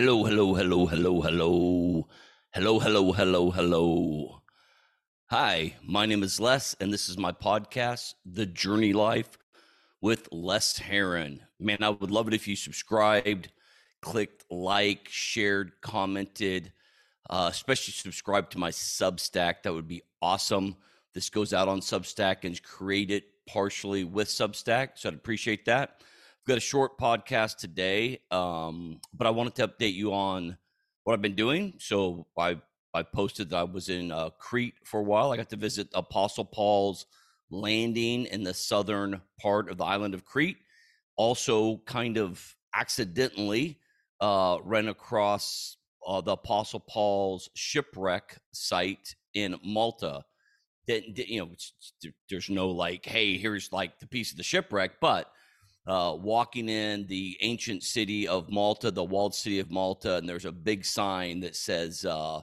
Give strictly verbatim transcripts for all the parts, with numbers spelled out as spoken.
Hello, hello, hello, hello, hello. Hello, hello, hello, hello. Hi, my name is Les, and this is my podcast, The Journey Life with Les Heron. Man, I would love it if you subscribed, clicked like, shared, commented, uh, especially subscribe to my Substack. That would be awesome. This goes out on Substack and is created partially with Substack, so I'd appreciate that. Got a short podcast today, um, but I wanted to update you on what I've been doing. So I, I posted that I was in uh, Crete for a while. I got to visit Apostle Paul's landing in the southern part of the island of Crete. Also kind of accidentally uh, ran across uh, the Apostle Paul's shipwreck site in Malta. Didn't, didn't, you know, it's, there's no like, hey, here's like the piece of the shipwreck, but Uh, walking in the ancient city of Malta, the walled city of Malta, and there's a big sign that says uh,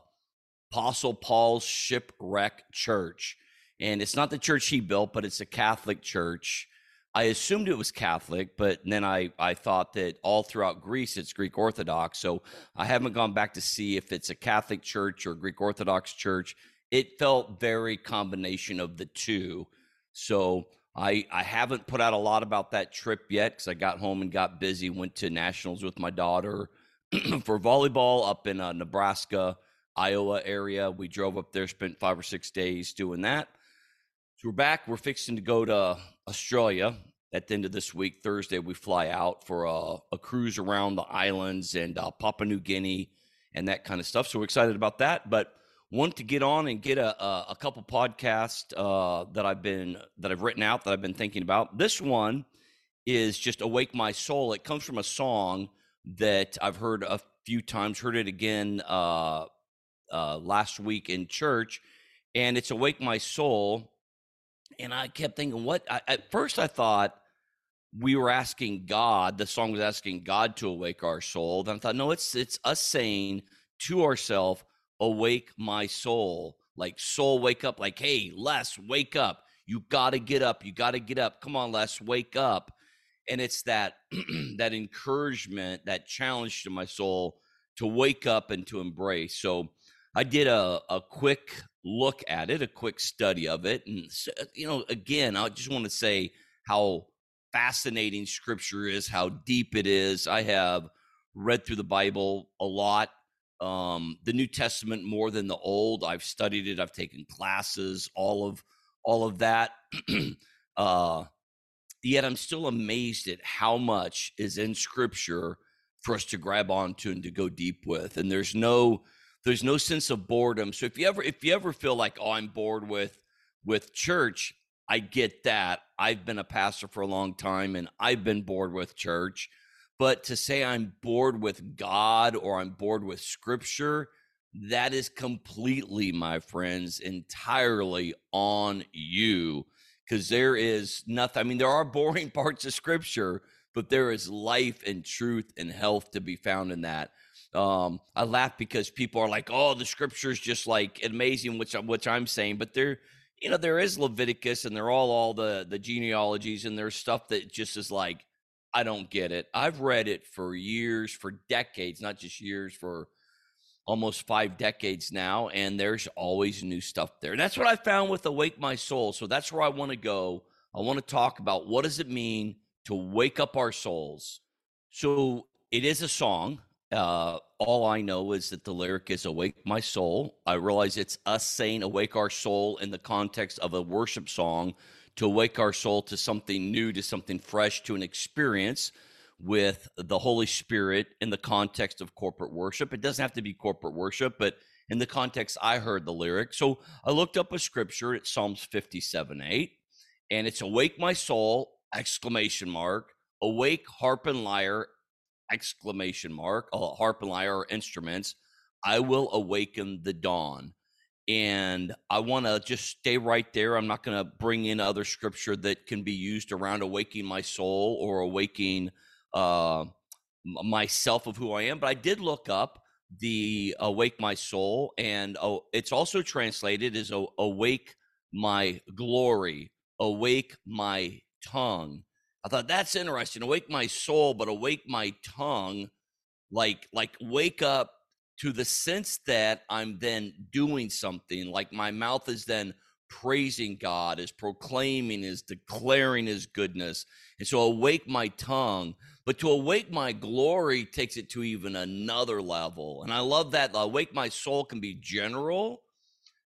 Apostle Paul's Shipwreck Church. And it's not the church he built, but it's a Catholic church. I assumed it was Catholic, but then I, I thought that all throughout Greece, it's Greek Orthodox. So I haven't gone back to see if it's a Catholic church or Greek Orthodox church. It felt very combination of the two. So I, I haven't put out a lot about that trip yet because I got home and got busy, went to nationals with my daughter for volleyball up in uh, Nebraska, Iowa area. We drove up there, spent five or six days doing that. So we're back. We're fixing to go to Australia at the end of this week. Thursday, we fly out for uh, a cruise around the islands and uh, Papua New Guinea and that kind of stuff. So we're excited about that. But want to get on and get a a, a couple podcasts uh, that I've been that I've written out that I've been thinking about. This one is just Awake My Soul. It comes from a song that I've heard a few times, heard it again uh, uh, last week in church, and it's Awake My Soul. And I kept thinking, what? I, at first, I thought we were asking God. The song was asking God to awake our soul. Then I thought, no, it's it's us saying to ourselves, awake my soul, like soul, wake up, like, hey, Les, wake up. You got to get up. You got to get up. Come on, Les, wake up. And it's that, that encouragement, that challenge to my soul to wake up and to embrace. So I did a, a quick look at it, a quick study of it. And, you know, again, I just want to say how fascinating scripture is, how deep it is. I have read through the Bible a lot. Um, the New Testament more than the Old. I've studied it. I've taken classes, all of, all of that. uh, yet I'm still amazed at how much is in Scripture for us to grab onto and to go deep with. And there's no, there's no sense of boredom. So if you ever, if you ever feel like, oh, I'm bored with, with church, I get that. I've been a pastor for a long time and I've been bored with church. But to say I'm bored with God or I'm bored with Scripture, that is completely, my friends, entirely on you. Because there is nothing, I mean, there are boring parts of Scripture, but there is life and truth and health to be found in that. Um, I laugh because people are like, oh, the Scripture is just like amazing, which, which I'm saying, but there, you know, there is Leviticus and they're all, all the, the genealogies and there's stuff that just is like, I don't get it. I've read it for years, for decades, not just years, for almost five decades now, and there's always new stuff there. And that's what I found with Awake My Soul. So that's where I want to go. I want to talk about what does it mean to wake up our souls. So it is a song. Uh, all I know is that the lyric is Awake My Soul. I realize it's us saying awake our soul in the context of a worship song, to wake our soul to something new, to something fresh, to an experience with the Holy Spirit in the context of corporate worship. It doesn't have to be corporate worship, but in the context, I heard the lyric. So I looked up a scripture at Psalms fifty-seven eight, and it's awake my soul, exclamation mark, awake harp and lyre, exclamation mark, uh, harp and lyre are instruments, I will awaken the dawn. And I want to just stay right there. I'm not going to bring in other scripture that can be used around awaking my soul or awaking uh, myself of who I am. But I did look up the awake my soul, and oh, it's also translated as oh, awake my glory, awake my tongue. I thought that's interesting. Awake my soul, but awake my tongue. like, like wake up to the sense that I'm then doing something, like my mouth is then praising God, is proclaiming, is declaring his goodness. And so awake my tongue, but to awake my glory takes it to even another level. And I love that awake my soul can be general,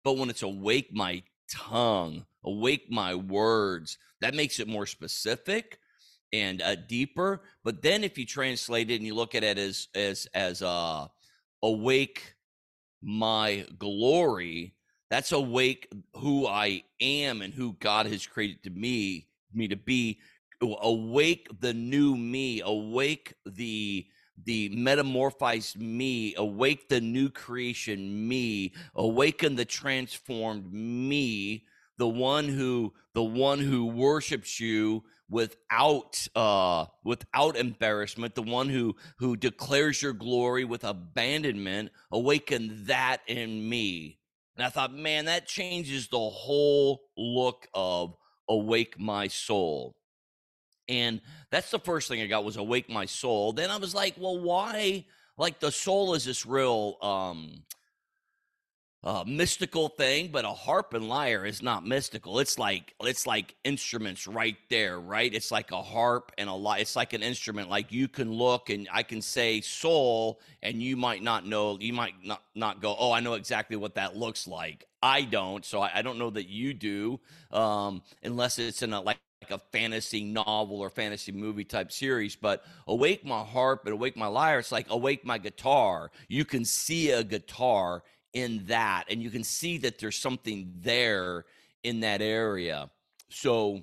but when it's awake my tongue, awake my words, that makes it more specific and uh, deeper. But then if you translate it and you look at it as, as, as uh, awake my glory, that's awake who I am and who God has created to me, me to be. Awake the new me, awake the the metamorphized me, awake the new creation me, awaken the transformed me, the one who the one who worships you without uh without embarrassment, the one who who declares your glory with abandonment. Awaken that in me. And I thought, man, that changes the whole look of Awake My Soul. And that's the first thing I got was Awake My Soul. Then I was like, well, why? Like the soul is this real um, uh, mystical thing, but a harp and lyre is not mystical. It's like it's like instruments right there, right? It's like a harp and a lyre. It's like an instrument. Like you can look and I can say soul, and you might not know. You might not not go, oh, I know exactly what that looks like. I don't. So I, I don't know that you do, um, unless it's in a like. like a fantasy novel or fantasy movie type series. But awake my harp and awake my lyre. It's like awake my guitar. You can see a guitar in that, and you can see that there's something there in that area. So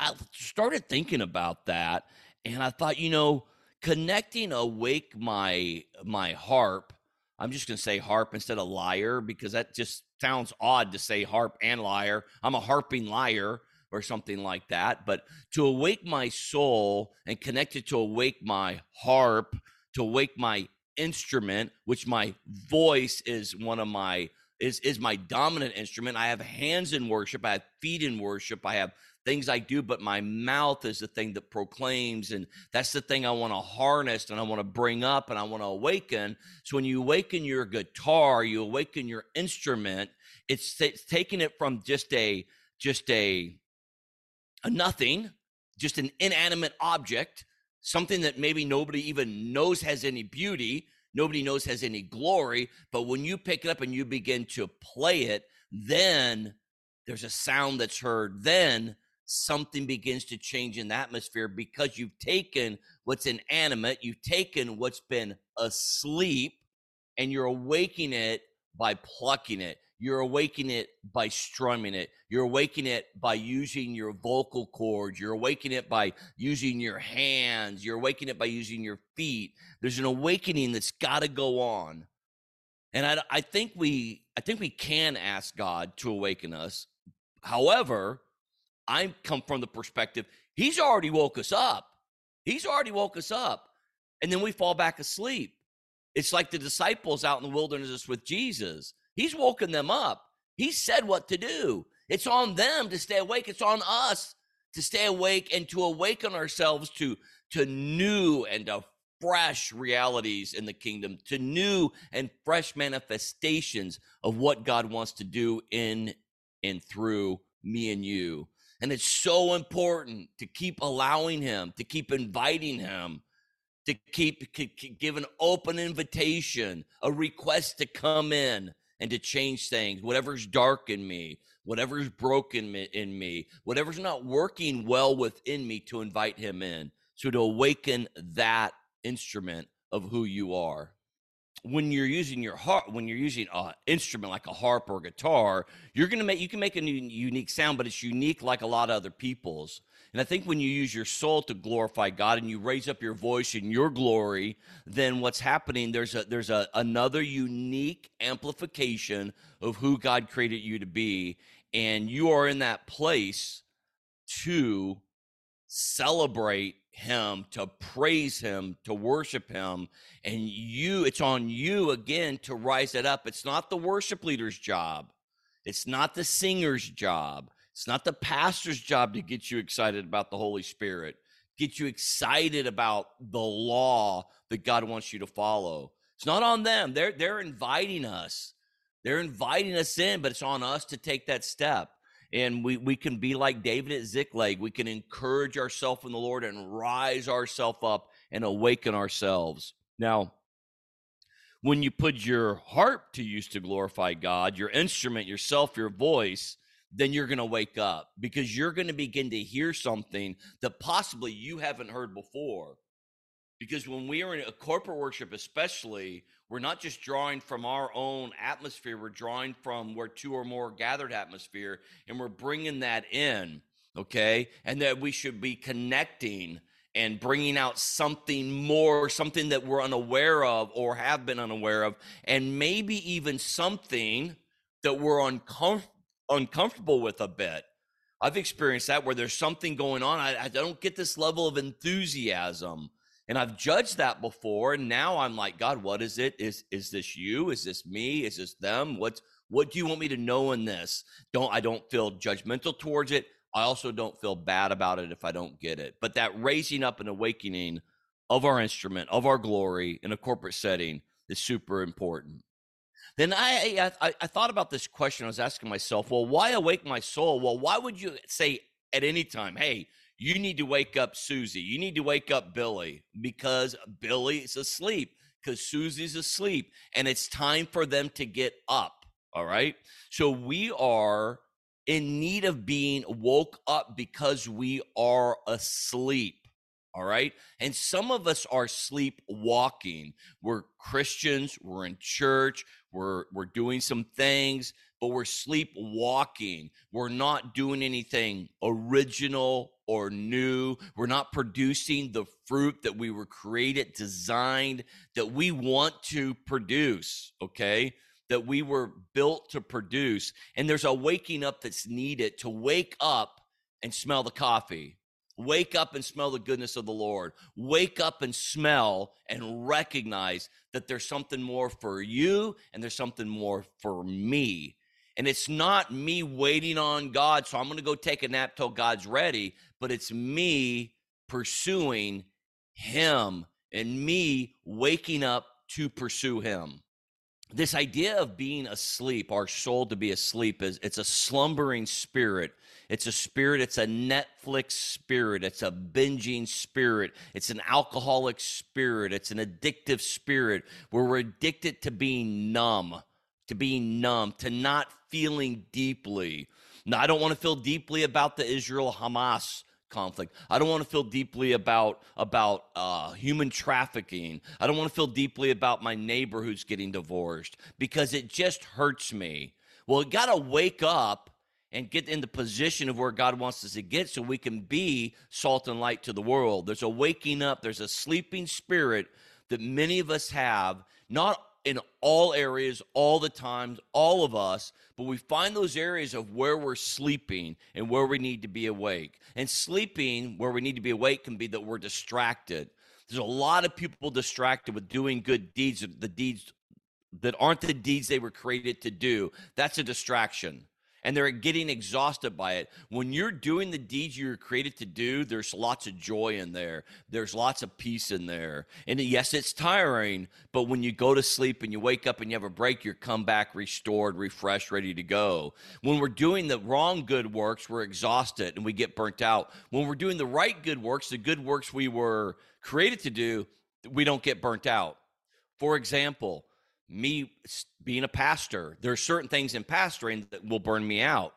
I started thinking about that, and I thought, you know, connecting awake my my harp. I'm just going to say harp instead of lyre, because that just sounds odd to say harp and lyre. I'm a harping liar, or something like that. But to awake my soul and connect it to awake my harp, to awake my instrument, which my voice is one of my, is, is my dominant instrument. I have hands in worship. I have feet in worship. I have things I do, but my mouth is the thing that proclaims. And that's the thing I want to harness and I want to bring up and I want to awaken. So when you awaken your guitar, you awaken your instrument, it's, it's taking it from just a, just a, A nothing, just an inanimate object, something that maybe nobody even knows has any beauty, nobody knows has any glory. But when you pick it up and you begin to play it, then there's a sound that's heard. Then something begins to change in the atmosphere, because you've taken what's inanimate, you've taken what's been asleep, and you're awaking it by plucking it. You're awakening it by strumming it. You're awakening it by using your vocal cords. You're awakening it by using your hands. You're awakening it by using your feet. There's an awakening that's got to go on. And I, I think we, I think we can ask God to awaken us. However, I come from the perspective, he's already woke us up. He's already woke us up. And then we fall back asleep. It's like the disciples out in the wilderness with Jesus. He's woken them up. He said what to do. It's on them to stay awake. It's on us to stay awake and to awaken ourselves to, to new and to fresh realities in the kingdom, to new and fresh manifestations of what God wants to do in and through me and you. And it's so important to keep allowing him, to keep inviting him, to keep, keep give an open invitation, a request to come in and to change things, whatever's dark in me, whatever's broken in me, whatever's not working well within me, to invite him in. So to awaken that instrument of who you are. When you're using your harp, when you're using an instrument like a harp or a guitar, you're gonna make, you can make a new, unique sound, but it's unique like a lot of other people's. And I think when you use your soul to glorify God and you raise up your voice in your glory, then what's happening, there's a, there's a, another unique amplification of who God created you to be. And you are in that place to celebrate him, to praise him, to worship him. And you, it's on you again to rise it up. It's not the worship leader's job. It's not the singer's job. It's not the pastor's job to get you excited about the Holy Spirit. get you excited about the law that God wants you to follow. It's not on them. They're, they're inviting us. They're inviting us in, but it's on us to take that step. And we, we can be like David at Ziklag. We can encourage ourselves in the Lord and rise ourselves up and awaken ourselves. Now, when you put your heart to use to glorify God, your instrument, yourself, your voice, then you're going to wake up, because you're going to begin to hear something that possibly you haven't heard before. Because when we are in a corporate worship, especially, we're not just drawing from our own atmosphere. We're drawing from where two or more gathered atmosphere, and we're bringing that in, okay? And that we should be connecting and bringing out something more, something that we're unaware of or have been unaware of, and maybe even something that we're uncom- uncomfortable with a bit. I've experienced that where there's something going on. I, I don't get this level of enthusiasm. And I've judged that before, and now I'm like, God, what is it? Is is this you? Is this me? Is this them? What's what do you want me to know in this? Don't I don't feel judgmental towards it. I also don't feel bad about it if I don't get it. But that raising up and awakening of our instrument, of our glory in a corporate setting is super important. Then I I, I thought about this question. I was asking myself, well, why awake my soul? Well, why would you say at any time, hey, you need to wake up Susie. You need to wake up Billy, because Billy's asleep, because Susie's asleep, and it's time for them to get up, all right? So we are in need of being woke up because we are asleep, all right? And some of us are sleepwalking. We're Christians. We're in church. We're, we're doing some things, but we're sleepwalking. We're not doing anything original or new. We're not producing the fruit that we were created, designed, that we want to produce, okay? That we were built to produce. And there's a waking up that's needed to wake up and smell the coffee. Wake up and smell the goodness of the Lord. Wake up and smell and recognize that there's something more for you and there's something more for me. And it's not me waiting on God, so I'm going to go take a nap till God's ready, but it's me pursuing him and me waking up to pursue him. This idea of being asleep, our soul to be asleep, is it's a slumbering spirit. It's a spirit. It's a Netflix spirit. It's a binging spirit. It's an alcoholic spirit. It's an addictive spirit where we're addicted to being numb. to being numb, to not feeling deeply. Now, I don't want to feel deeply about the Israel-Hamas conflict. I don't want to feel deeply about, about uh, human trafficking. I don't want to feel deeply about my neighbor who's getting divorced, because it just hurts me. Well, you got to wake up and get in the position of where God wants us to get so we can be salt and light to the world. There's a waking up. There's a sleeping spirit that many of us have, not in all areas, all the times, all of us, but we find those areas of where we're sleeping and where we need to be awake. And sleeping where we need to be awake can be that we're distracted. There's a lot of people distracted with doing good deeds, the deeds that aren't the deeds they were created to do. That's a distraction. And they're getting exhausted by it. When you're doing the deeds you were created to do, there's lots of joy in there. There's lots of peace in there. And yes, it's tiring, but when you go to sleep and you wake up and you have a break, you come back restored, refreshed, ready to go. When we're doing the wrong good works, we're exhausted and we get burnt out. When we're doing the right good works, the good works we were created to do, we don't get burnt out. For example, me being a pastor, there are certain things in pastoring that will burn me out.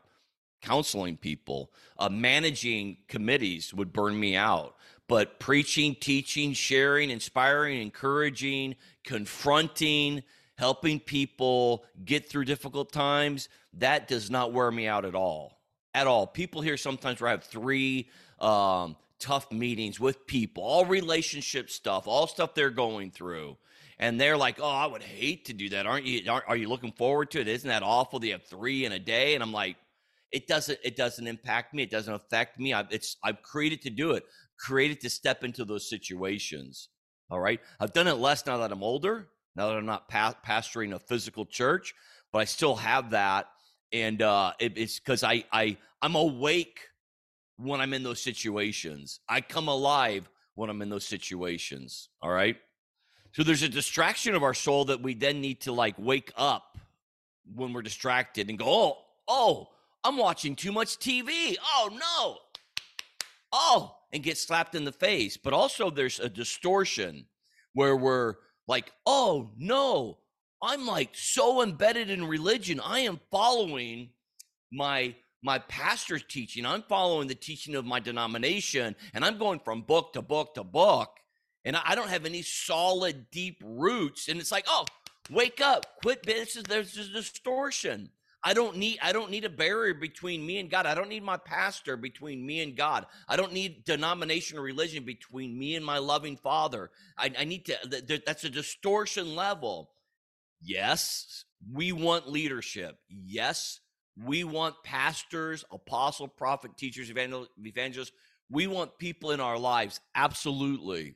Counseling people, uh, managing committees would burn me out. But preaching, teaching, sharing, inspiring, encouraging, confronting, helping people get through difficult times, that does not wear me out at all. At all. People here sometimes where I have three um, tough meetings with people, all relationship stuff, all stuff they're going through. And they're like, oh, I would hate to do that. Aren't you, are, are you looking forward to it? Isn't that awful that you have three in a day? And I'm like, it doesn't, it doesn't impact me. It doesn't affect me. I've, it's, I've created to do it, created to step into those situations. All right. I've done it less now that I'm older, now that I'm not pa- pastoring a physical church, but I still have that. And uh, it, it's because I, I, I'm awake when I'm in those situations. I come alive when I'm in those situations. All right. So there's a distraction of our soul that we then need to like wake up when we're distracted and go, oh, oh, I'm watching too much T V. Oh, no. Oh, and get slapped in the face. But also there's a distortion where we're like, oh, no, I'm like so embedded in religion. I am following my my pastor's teaching. I'm following the teaching of my denomination, and I'm going from book to book to book. And I don't have any solid, deep roots. And it's like, oh, wake up, quit. This is, there's a distortion. I don't need, I don't need a barrier between me and God. I don't need my pastor between me and God. I don't need denomination or religion between me and my loving Father. I, I need to, th- th- that's a distortion level. Yes, we want leadership. Yes, we want pastors, apostle, prophet, teachers, evangel- evangelists. We want people in our lives. Absolutely.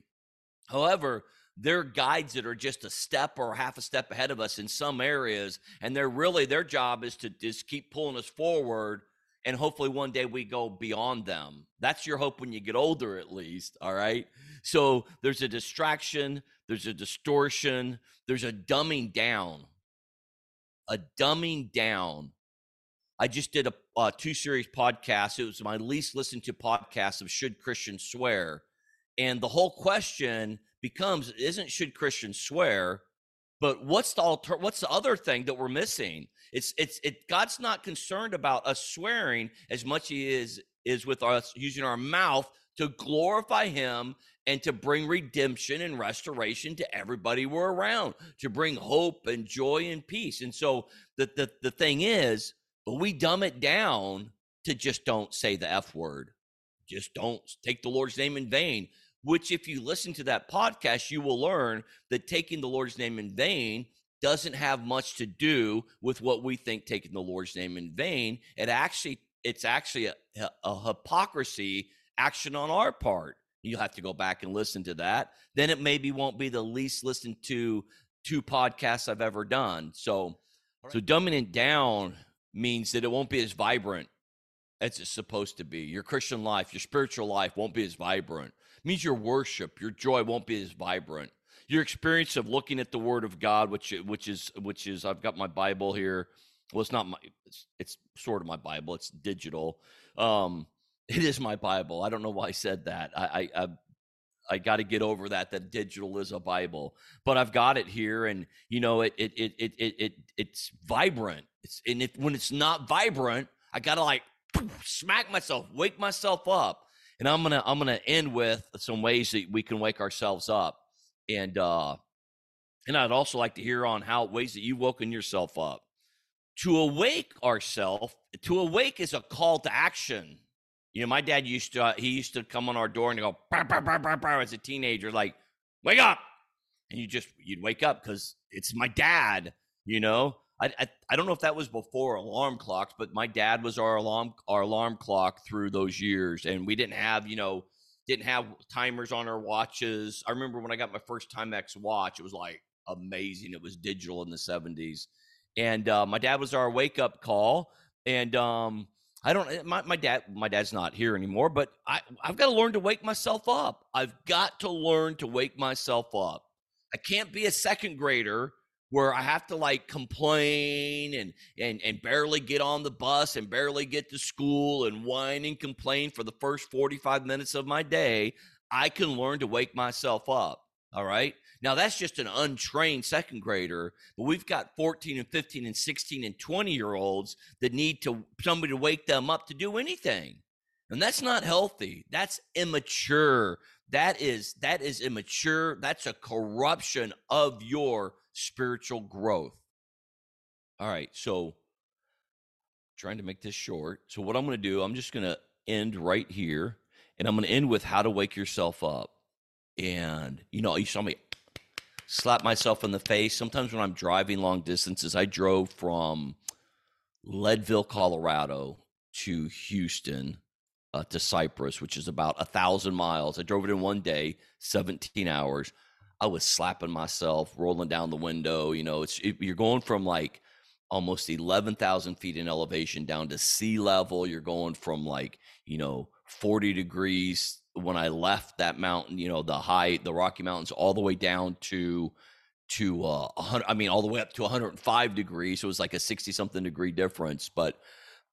However, they're guides that are just a step or half a step ahead of us in some areas, and they're really, their job is to just keep pulling us forward, and hopefully one day we go beyond them. That's your hope when you get older, at least, all right? So there's a distraction, there's a distortion, there's a dumbing down, a dumbing down. I just did a, a two-series podcast. It was my least listened to podcast of Should Christians Swear? And the whole question becomes, isn't should Christians swear, but what's the alter, what's the other thing that we're missing? It's it's it God's not concerned about us swearing as much he is is with us using our mouth to glorify him and to bring redemption and restoration to everybody we're around, to bring hope and joy and peace. And so the the, the thing is, but we dumb it down to just don't say the F word. Just don't take the Lord's name in vain. Which, if you listen to that podcast, you will learn that taking the Lord's name in vain doesn't have much to do with what we think taking the Lord's name in vain. It actually, it's actually a, a hypocrisy action on our part. You'll have to go back and listen to that. Then it maybe won't be the least listened to two podcasts I've ever done. So, right. So dumbing it down means that it won't be as vibrant as it's supposed to be. Your Christian life, your spiritual life won't be as vibrant. It means your worship, your joy won't be as vibrant. Your experience of looking at the Word of God, which which is which is I've got my Bible here. Well, it's not my, it's, it's sort of my Bible. It's digital. Um, it is my Bible. I don't know why I said that. I I I, I got to get over that. That digital is a Bible, but I've got it here, and you know it it it it it, it it's vibrant. It's and if when it's not vibrant, I gotta like. Smack myself, wake myself up. And I'm gonna I'm gonna end with some ways that we can wake ourselves up. And uh and I'd also like to hear on how ways that you've woken yourself up. To awake ourselves, to awake is a call to action. You know, my dad used to uh, he used to come on our door and go bah, bah, bah, bah, bah, as a teenager, like, wake up. And you just you'd wake up because it's my dad, you know. I, I I don't know if that was before alarm clocks, but my dad was our alarm our alarm clock through those years, and we didn't have you know didn't have timers on our watches. I remember when I got my first Timex watch, it was like amazing. It was digital in the seventies, and uh, my dad was our wake up call. And um, I don't my my dad my dad's not here anymore, but I I've got to learn to wake myself up. I've got to learn to wake myself up. I can't be a second grader where I have to like complain and, and and barely get on the bus and barely get to school and whine and complain for the first forty-five minutes of my day. I can learn to wake myself up, all right? Now, that's just an untrained second grader, but we've got fourteen and fifteen and sixteen and twenty-year-olds that need to somebody to wake them up to do anything. And that's not healthy. That's immature. That is that is immature. That's a corruption of your spiritual growth. All right, so trying to make this short. So what I'm going to do, I'm just going to end right here, and I'm going to end with how to wake yourself up. And, you know, you saw me slap myself in the face. Sometimes when I'm driving long distances, I drove from Leadville, Colorado to Houston uh, to Cyprus, which is about a thousand miles. I drove it in one day, seventeen hours. I was slapping myself, rolling down the window. You know, it's it, you're going from like almost eleven thousand feet in elevation down to sea level. You're going from like, you know, forty degrees when I left that mountain, you know, the high, the Rocky Mountains, all the way down to, to uh, one hundred, I mean, all the way up to one hundred five degrees. So it was like a sixty something degree difference, but,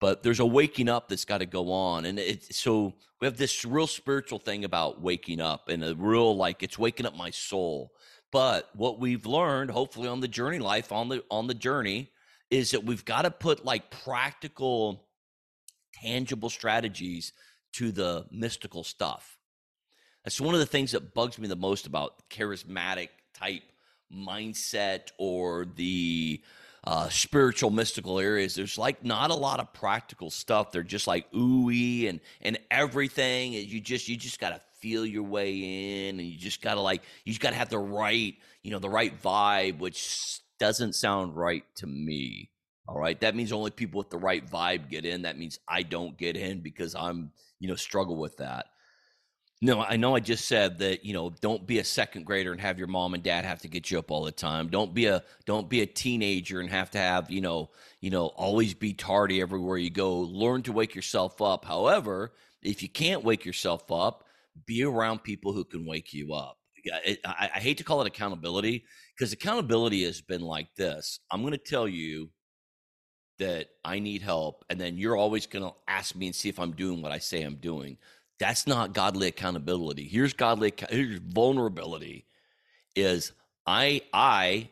but there's a waking up that's got to go on. And it's, so we have this real spiritual thing about waking up, and a real, like, it's waking up my soul. But what we've learned, hopefully on the journey life, on the, on the journey, is that we've got to put like practical, tangible strategies to the mystical stuff. That's one of the things that bugs me the most about charismatic type mindset or the uh, spiritual mystical areas. There's like not a lot of practical stuff. They're just like ooey and and everything. You just you just gotta feel your way in, and you just gotta like you just gotta have the right you know the right vibe, which doesn't sound right to me. All right. That means only people with the right vibe get in. That means I don't get in because I'm, you know, struggle with that. No, I know I just said that, you know, don't be a second grader and have your mom and dad have to get you up all the time. Don't be a, don't be a teenager and have to have, you know, you know, always be tardy everywhere you go. Learn to wake yourself up. However, if you can't wake yourself up, be around people who can wake you up. I, I, I hate to call it accountability, because accountability has been like this. I'm going to tell you that I need help, and then you're always going to ask me and see if I'm doing what I say I'm doing. That's not godly accountability. Here's godly here's vulnerability is I I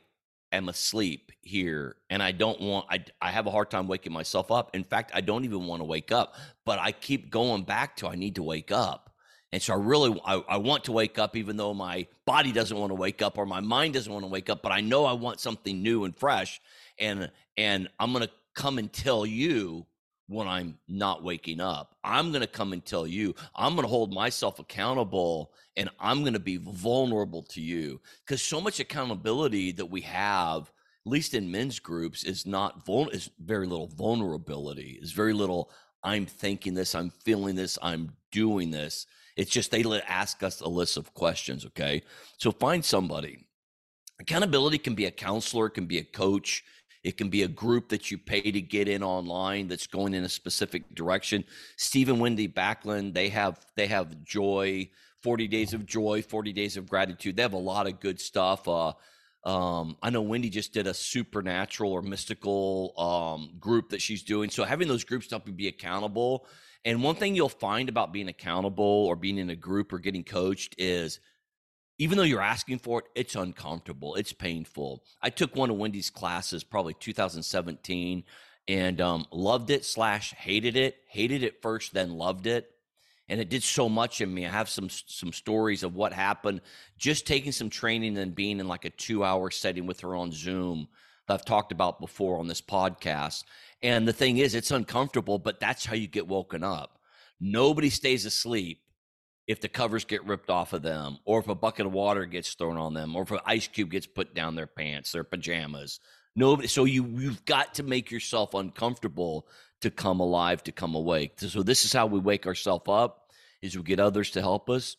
am asleep here, and I don't want I I have a hard time waking myself up. In fact, I don't even want to wake up, but I keep going back to I need to wake up. And so I really, I, I want to wake up, even though my body doesn't want to wake up or my mind doesn't want to wake up, but I know I want something new and fresh. And, and I'm going to come and tell you when I'm not waking up. I'm going to come and tell you. I'm going to hold myself accountable, and I'm going to be vulnerable to you, because so much accountability that we have, at least in men's groups, is not vul- is very little vulnerability. Is very little. I'm thinking this, I'm feeling this, I'm doing this. It's just they ask us a list of questions, okay? So find somebody. Accountability can be a counselor, it can be a coach, it can be a group that you pay to get in online that's going in a specific direction. Steve and Wendy Backlund, they have they have joy, forty days of joy, forty days of gratitude. They have a lot of good stuff. Uh, um, I know Wendy just did a supernatural or mystical um, group that she's doing. So having those groups to help you be accountable. And one thing you'll find about being accountable or being in a group or getting coached is, even though you're asking for it, it's uncomfortable. It's painful. I took one of Wendy's classes, probably two thousand seventeen, and um, loved it slash hated it. Hated it first, then loved it. And it did so much in me. I have some some stories of what happened. Just taking some training and being in like a two-hour setting with her on Zoom that I've talked about before on this podcast. And the thing is, it's uncomfortable, but that's how you get woken up. Nobody stays asleep if the covers get ripped off of them, or if a bucket of water gets thrown on them, or if an ice cube gets put down their pants, their pajamas. Nobody. So you, you've got to make yourself uncomfortable to come alive, to come awake. So this is how we wake ourselves up, is we get others to help us.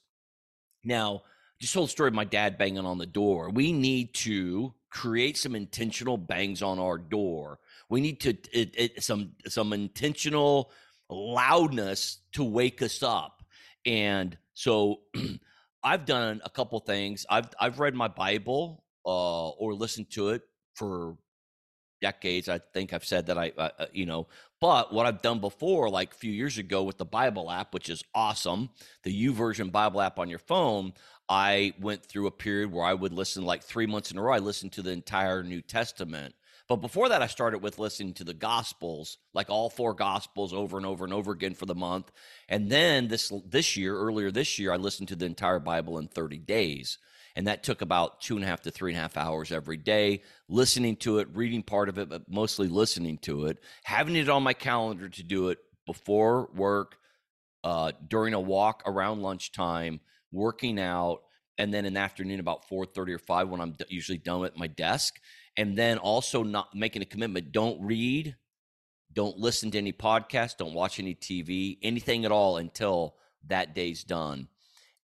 Now, just the whole story of my dad banging on the door. We need to create some intentional bangs on our door. We need to it, it, some some intentional loudness to wake us up. And so I've done a couple things. I've I've read my Bible uh, or listened to it for decades. I think I've said that I, I you know. But what I've done before, like a few years ago, with the Bible app, which is awesome, the YouVersion Bible app on your phone. I went through a period where I would listen like three months in a row. I listened to the entire New Testament. But before that, I started with listening to the Gospels, like all four Gospels over and over and over again for the month. And then this this year, earlier this year, I listened to the entire Bible in thirty days. And that took about two and a half to three and a half hours every day, listening to it, reading part of it, but mostly listening to it, having it on my calendar to do it before work, uh, during a walk around lunchtime, working out, and then in the afternoon about four thirty or five when I'm d- usually done at my desk. And then also not making a commitment. Don't read, don't listen to any podcasts, don't watch any T V, anything at all until that day's done.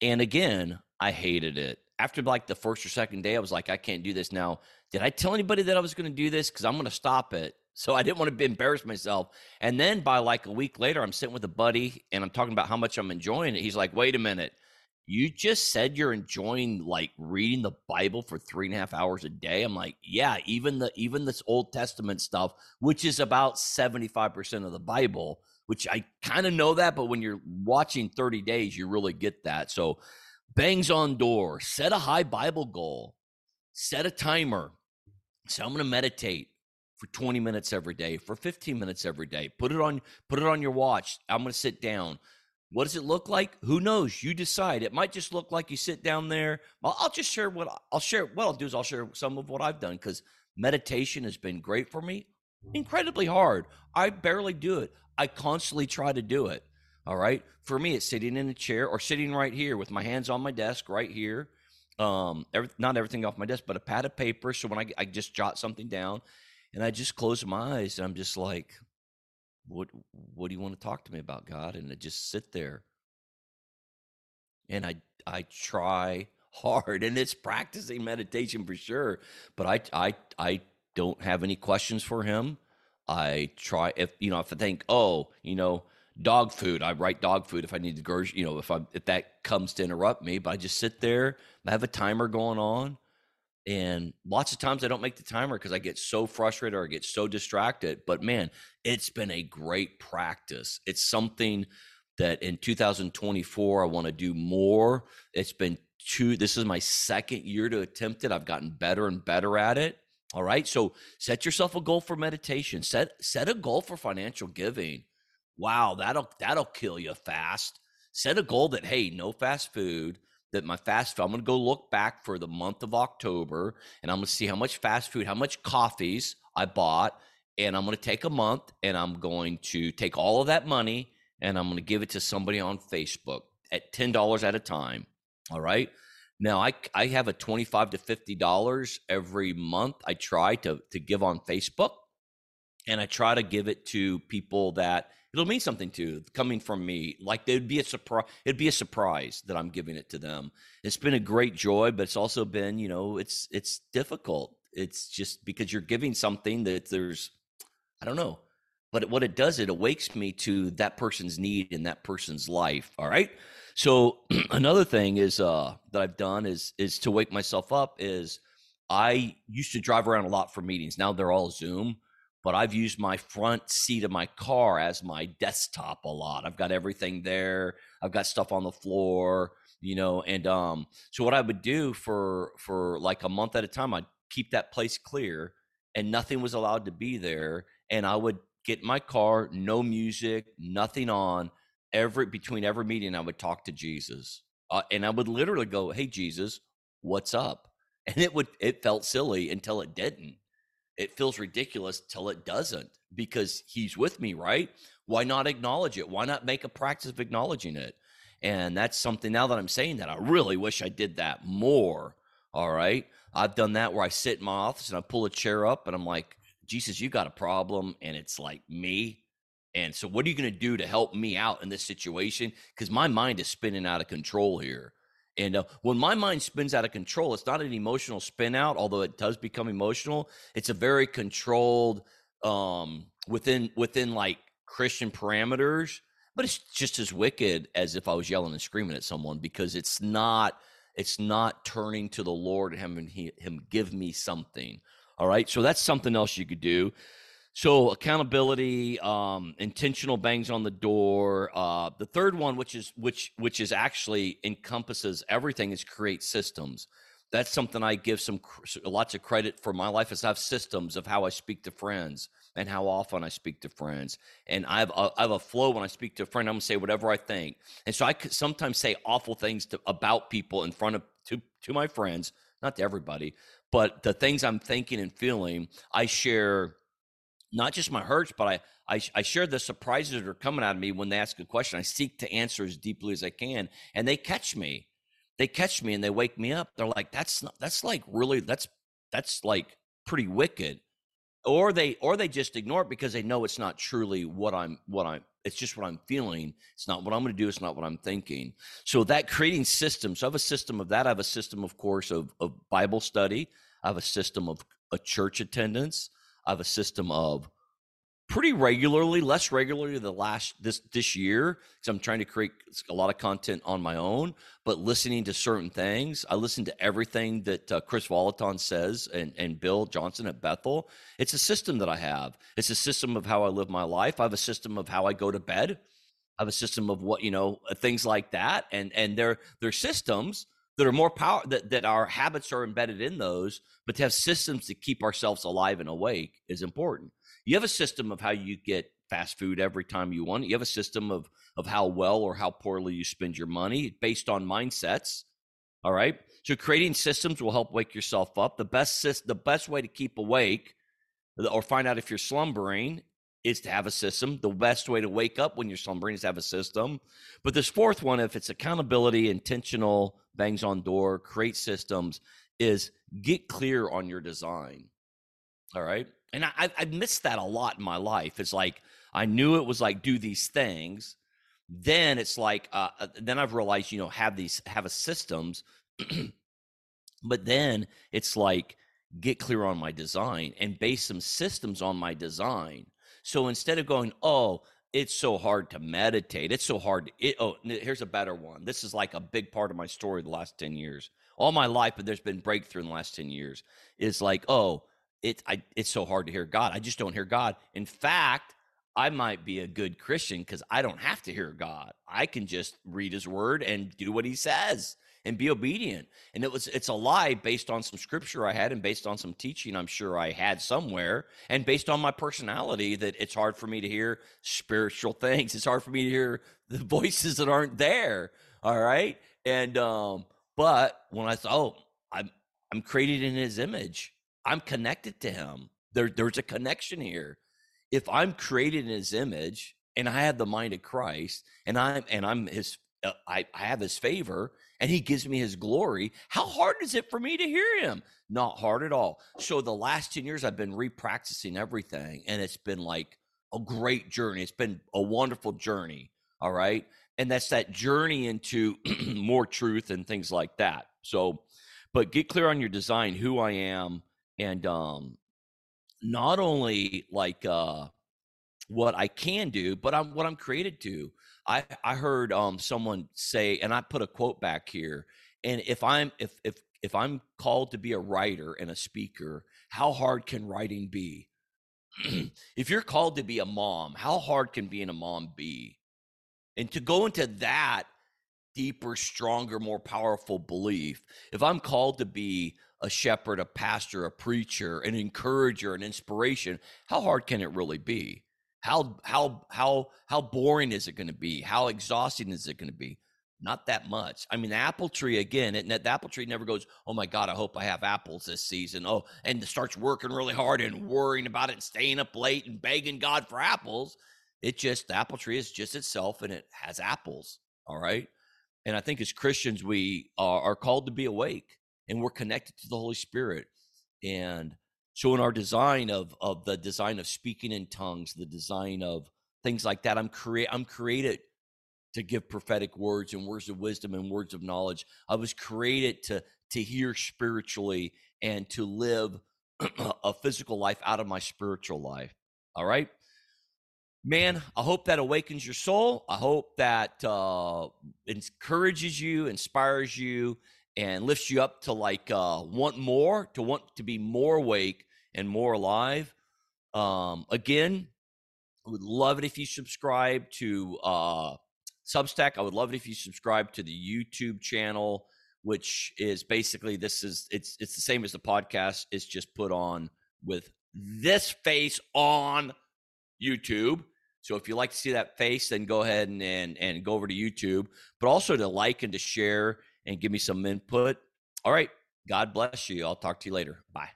And again, I hated it. After like the first or second day, I was like, I can't do this now. Did I tell anybody that I was going to do this? Because I'm going to stop it. So I didn't want to embarrass myself. And then by like a week later, I'm sitting with a buddy and I'm talking about how much I'm enjoying it. He's like, wait a minute. You just said you're enjoying like reading the Bible for three and a half hours a day. I'm like, yeah, even the, even this Old Testament stuff, which is about seventy-five percent of the Bible, which I kind of know that, but when you're watching thirty days, you really get that. So bangs on door, set a high Bible goal, set a timer. So I'm going to meditate for twenty minutes every day, for fifteen minutes every day, put it on, put it on your watch. I'm going to sit down. What does it look like? Who knows? You decide. It might just look like you sit down there. I'll, I'll just share what I'll share. What I'll do is I'll share some of what I've done because meditation has been great for me. Incredibly hard. I barely do it. I constantly try to do it. All right. For me, it's sitting in a chair or sitting right here with my hands on my desk right here. Um, every, not everything off my desk, but a pad of paper. So when I, I just jot something down and I just close my eyes and I'm just like, What what do you want to talk to me about, God? And I just sit there. And I I try hard, and it's practicing meditation for sure. But I I I don't have any questions for him. I try if you know if I think oh you know dog food, I write dog food if I need to go, you know if I if that comes to interrupt me. But I just sit there. I have a timer going on, and lots of times I don't make the timer because I get so frustrated or I get so distracted. But man, it's been a great practice. It's something that in two thousand twenty-four, I want to do more. It's been two, this is my second year to attempt it. I've gotten better and better at it. All right. So set yourself a goal for meditation, set, set a goal for financial giving. Wow. That'll, that'll kill you fast. Set a goal that, hey, no fast food. That my fast food, I'm going to go look back for the month of October and I'm going to see how much fast food, how much coffees I bought. And I'm going to take a month and I'm going to take all of that money and I'm going to give it to somebody on Facebook at ten dollars at a time. All right. Now I, I have a twenty-five to fifty dollars every month. I try to, to give on Facebook and I try to give it to people that it'll mean something to coming from me. Like there'd be a surprise. It'd be a surprise that I'm giving it to them. It's been a great joy, but it's also been, you know, it's, it's difficult. It's just because you're giving something that there's, I don't know, but it, what it does, it awakes me to that person's need in that person's life. All right. So another thing is, uh, that I've done is, is to wake myself up is I used to drive around a lot for meetings. Now they're all Zoom. But I've used my front seat of my car as my desktop a lot. I've got everything there. I've got stuff on the floor, you know, and um, so what I would do for for like a month at a time, I'd keep that place clear and nothing was allowed to be there. And I would get in my car, no music, nothing on. Every between every meeting, I would talk to Jesus. Uh, and I would literally go, hey, Jesus, what's up? And it would it felt silly until it didn't. It feels ridiculous till it doesn't because he's with me, right? Why not acknowledge it? Why not make a practice of acknowledging it? And that's something now that I'm saying that I really wish I did that more. All right. I've done that where I sit in my office and I pull a chair up and I'm like, Jesus, you got a problem. And it's like me. And so what are you going to do to help me out in this situation? Because my mind is spinning out of control here. And uh, when my mind spins out of control, it's not an emotional spin out, although it does become emotional. It's a very controlled um, within within like Christian parameters, but it's just as wicked as if I was yelling and screaming at someone because it's not it's not turning to the Lord and him, and he, him give me something. All right. So that's something else you could do. So accountability, um, intentional bangs on the door. Uh, the third one, which is which which is actually encompasses everything, is create systems. That's something I give some lots of credit for my life is I have systems of how I speak to friends and how often I speak to friends. And I have a, I have a flow when I speak to a friend. I'm gonna say whatever I think. And so I could sometimes say awful things to, about people in front of to to my friends, not to everybody, but the things I'm thinking and feeling, I share. Not just my hurts, but I, I I share the surprises that are coming out of me when they ask a question. I seek to answer as deeply as I can, and they catch me. They catch me and they wake me up. They're like, that's not, that's like really that's that's like pretty wicked, or they or they just ignore it because they know it's not truly what I'm what I'm. It's just what I'm feeling. It's not what I'm going to do. It's not what I'm thinking. So that creating systems. So I have a system of that. I have a system, of course, of of Bible study. I have a system of a church attendance. I have a system of pretty regularly, less regularly the last this this year, because I'm trying to create a lot of content on my own, but listening to certain things. I listen to everything that uh, Chris Vallotton says and, and Bill Johnson at Bethel. It's a system that I have. It's a system of how I live my life. I have a system of how I go to bed. I have a system of what, you know, things like that. And and they're, they're systems that are more power, that, that our habits are embedded in those, but to have systems to keep ourselves alive and awake is important. You have a system of how you get fast food every time you want. You have a system of of how well or how poorly you spend your money based on mindsets. All right. So creating systems will help wake yourself up. The best the best way to keep awake or find out if you're slumbering is to have a system. The best way to wake up when you're slumbering is to have a system. But this fourth one, if it's accountability, intentional, bangs on door, create systems, is get clear on your design. All right. And I, I missed that a lot in my life. It's like, I knew it was like, do these things. Then it's like, uh, then I've realized, you know, have these, have a systems, but then it's like, get clear on my design and base some systems on my design. So instead of going, oh, it's so hard to meditate. It's so hard. It, oh, here's a better one. This is like a big part of my story the last ten years, all my life, but there's been breakthrough in the last ten years. It's like, oh, It, I, it's so hard to hear God. I just don't hear God. In fact, I might be a good Christian because I don't have to hear God. I can just read his word and do what he says and be obedient. And it was, it's a lie based on some scripture I had and based on some teaching I'm sure I had somewhere and based on my personality that it's hard for me to hear spiritual things. It's hard for me to hear the voices that aren't there. All right. And, um, but when I thought, oh, I'm, I'm created in his image. I'm connected to him. There, there's a connection here. If I'm created in his image and I have the mind of Christ and I'm, and I'm his, uh, I, I have his favor and he gives me his glory. How hard is it for me to hear him? Not hard at all. So the last ten years I've been repracticing everything and it's been like a great journey. It's been a wonderful journey. All right. And that's that journey into more truth and things like that. So, but get clear on your design, who I am. And um, not only like uh, what I can do, but I'm, what I'm created to. I, I heard um, someone say, and I put a quote back here. And if I'm if if if I'm called to be a writer and a speaker, how hard can writing be? If you're called to be a mom, how hard can being a mom be? And to go into that deeper, stronger, more powerful belief. If I'm called to be a shepherd, a pastor, a preacher, an encourager, an inspiration, how hard can it really be? How how how how boring is it going to be? How exhausting is it going to be? Not that much. I mean, the apple tree, again, it, the apple tree never goes, oh my God, I hope I have apples this season. Oh, and it starts working really hard and worrying about it and staying up late and begging God for apples. It just, the apple tree is just itself and it has apples, all right? And I think as Christians, we are, are called to be awake. And we're connected to the Holy Spirit. And so in our design of of the design of speaking in tongues, the design of things like that, I'm crea- I'm created to give prophetic words and words of wisdom and words of knowledge. I was created to, to hear spiritually and to live a physical life out of my spiritual life. All right? Man, I hope that awakens your soul. I hope that uh, encourages you, inspires you, and lifts you up to like uh, want more, to want to be more awake and more alive. Um, again, I would love it if you subscribe to uh, Substack. I would love it if you subscribe to the YouTube channel, which is basically this is it's it's the same as the podcast. It's just put on with this face on YouTube. So if you like to see that face, then go ahead and and, and go over to YouTube. But also to like and to share. And give me some input. All right. God bless you. I'll talk to you later. Bye.